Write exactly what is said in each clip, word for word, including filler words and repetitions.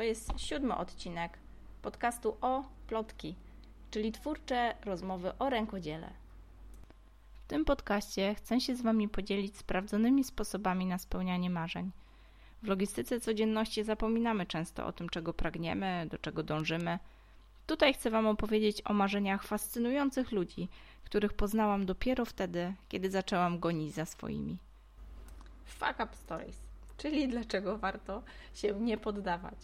To jest siódmy odcinek podcastu o plotki, czyli twórcze rozmowy o rękodziele. W tym podcaście chcę się z Wami podzielić sprawdzonymi sposobami na spełnianie marzeń. W logistyce codzienności zapominamy często o tym, czego pragniemy, do czego dążymy. Tutaj chcę Wam opowiedzieć o marzeniach fascynujących ludzi, których poznałam dopiero wtedy, kiedy zaczęłam gonić za swoimi. Fuck up stories, czyli dlaczego warto się nie poddawać.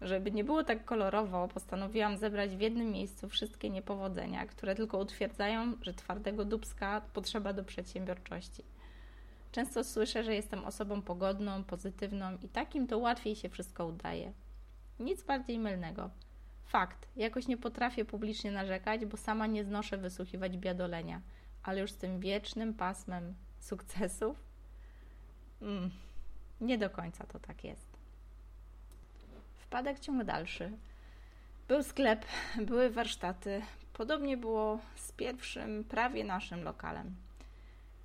Żeby nie było tak kolorowo, postanowiłam zebrać w jednym miejscu wszystkie niepowodzenia, które tylko utwierdzają, że twardego dupska potrzeba do przedsiębiorczości. Często słyszę, że jestem osobą pogodną, pozytywną i takim to łatwiej się wszystko udaje. Nic bardziej mylnego. Fakt, jakoś nie potrafię publicznie narzekać, bo sama nie znoszę wysłuchiwać biadolenia, ale już z tym wiecznym pasmem sukcesów? Mm, nie do końca to tak jest. Wpadek ciąg dalszy. Był sklep, były warsztaty. Podobnie było z pierwszym, prawie naszym lokalem.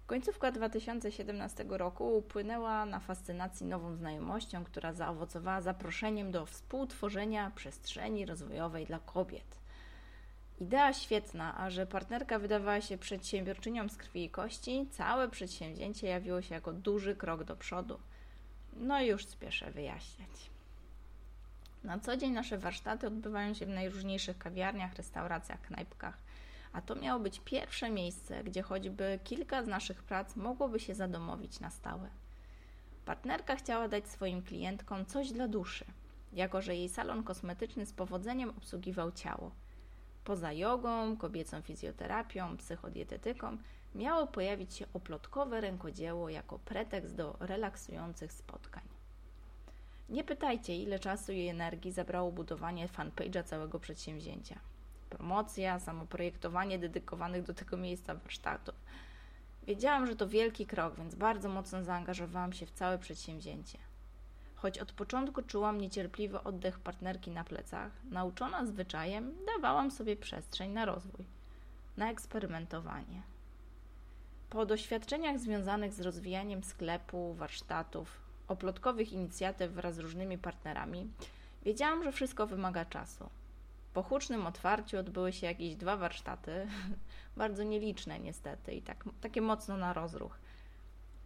Końcówka dwa tysiące siedemnastego roku upłynęła na fascynacji nową znajomością, która zaowocowała zaproszeniem do współtworzenia przestrzeni rozwojowej dla kobiet. Idea świetna, a że partnerka wydawała się przedsiębiorczynią z krwi i kości, całe przedsięwzięcie jawiło się jako duży krok do przodu. No i już spieszę wyjaśniać. Na co dzień nasze warsztaty odbywają się w najróżniejszych kawiarniach, restauracjach, knajpkach. A to miało być pierwsze miejsce, gdzie choćby kilka z naszych prac mogłoby się zadomowić na stałe. Partnerka chciała dać swoim klientkom coś dla duszy, jako że jej salon kosmetyczny z powodzeniem obsługiwał ciało. Poza jogą, kobiecą fizjoterapią, psychodietetyką miało pojawić się oplotkowe rękodzieło jako pretekst do relaksujących spotkań. Nie pytajcie, ile czasu i energii zabrało budowanie fanpage'a całego przedsięwzięcia. Promocja, samoprojektowanie dedykowanych do tego miejsca warsztatów. Wiedziałam, że to wielki krok, więc bardzo mocno zaangażowałam się w całe przedsięwzięcie. Choć od początku czułam niecierpliwy oddech partnerki na plecach, nauczona zwyczajem, dawałam sobie przestrzeń na rozwój, na eksperymentowanie. Po doświadczeniach związanych z rozwijaniem sklepu, warsztatów, oplotkowych inicjatyw wraz z różnymi partnerami, wiedziałam, że wszystko wymaga czasu. Po hucznym otwarciu odbyły się jakieś dwa warsztaty, bardzo nieliczne niestety i tak, takie mocno na rozruch.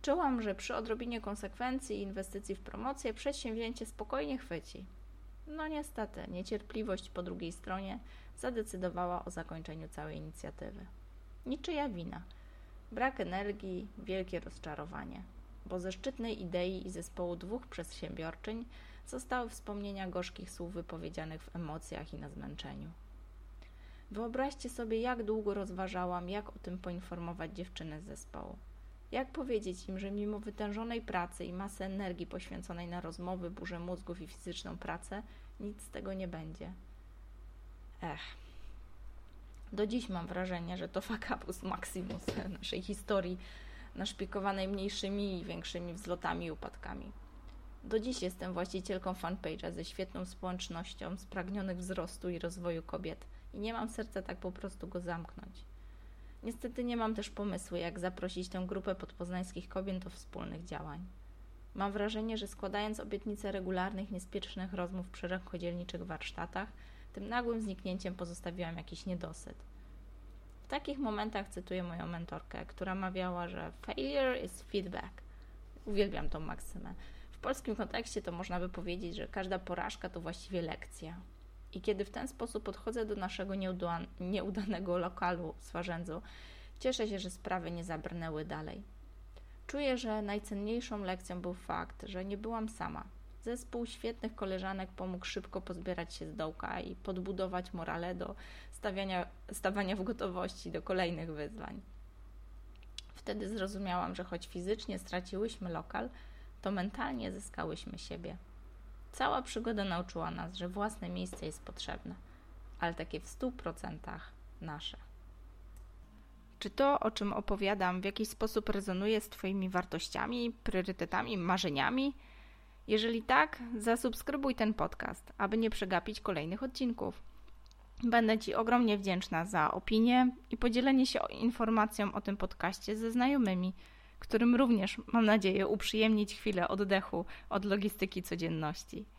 Czułam, że przy odrobinie konsekwencji i inwestycji w promocję przedsięwzięcie spokojnie chwyci. No niestety, niecierpliwość po drugiej stronie zadecydowała o zakończeniu całej inicjatywy. Niczyja wina, brak energii, wielkie rozczarowanie, bo ze szczytnej idei i zespołu dwóch przedsiębiorczyń zostały wspomnienia gorzkich słów wypowiedzianych w emocjach i na zmęczeniu. Wyobraźcie sobie, jak długo rozważałam, jak o tym poinformować dziewczyny z zespołu. Jak powiedzieć im, że mimo wytężonej pracy i masy energii poświęconej na rozmowy, burzę mózgów i fizyczną pracę, nic z tego nie będzie. Ech. Do dziś mam wrażenie, że to fuck upus maximus naszej historii, naszpikowanej mniejszymi i większymi wzlotami i upadkami. Do dziś jestem właścicielką fanpage'a ze świetną społecznością spragnionych wzrostu i rozwoju kobiet i nie mam serca tak po prostu go zamknąć. Niestety nie mam też pomysłu, jak zaprosić tę grupę podpoznańskich kobiet do wspólnych działań. Mam wrażenie, że składając obietnice regularnych, niespiesznych rozmów przy rękodzielniczych warsztatach, tym nagłym zniknięciem pozostawiłam jakiś niedosyt. W takich momentach cytuję moją mentorkę, która mawiała, że failure is feedback. Uwielbiam tą maksymę. W polskim kontekście to można by powiedzieć, że każda porażka to właściwie lekcja. I kiedy w ten sposób podchodzę do naszego nieuda- nieudanego lokalu w Swarzędzu, cieszę się, że sprawy nie zabrnęły dalej. Czuję, że najcenniejszą lekcją był fakt, że nie byłam sama. Zespół świetnych koleżanek pomógł szybko pozbierać się z dołka i podbudować morale do stawiania, stawania w gotowości do kolejnych wyzwań. Wtedy zrozumiałam, że choć fizycznie straciłyśmy lokal, to mentalnie zyskałyśmy siebie. Cała przygoda nauczyła nas, że własne miejsce jest potrzebne, ale takie w stu procentach nasze. Czy to, o czym opowiadam, w jakiś sposób rezonuje z Twoimi wartościami, priorytetami, marzeniami? Jeżeli tak, zasubskrybuj ten podcast, aby nie przegapić kolejnych odcinków. Będę Ci ogromnie wdzięczna za opinię i podzielenie się informacją o tym podcaście ze znajomymi, którym również, mam nadzieję, uprzyjemnić chwilę oddechu od logistyki codzienności.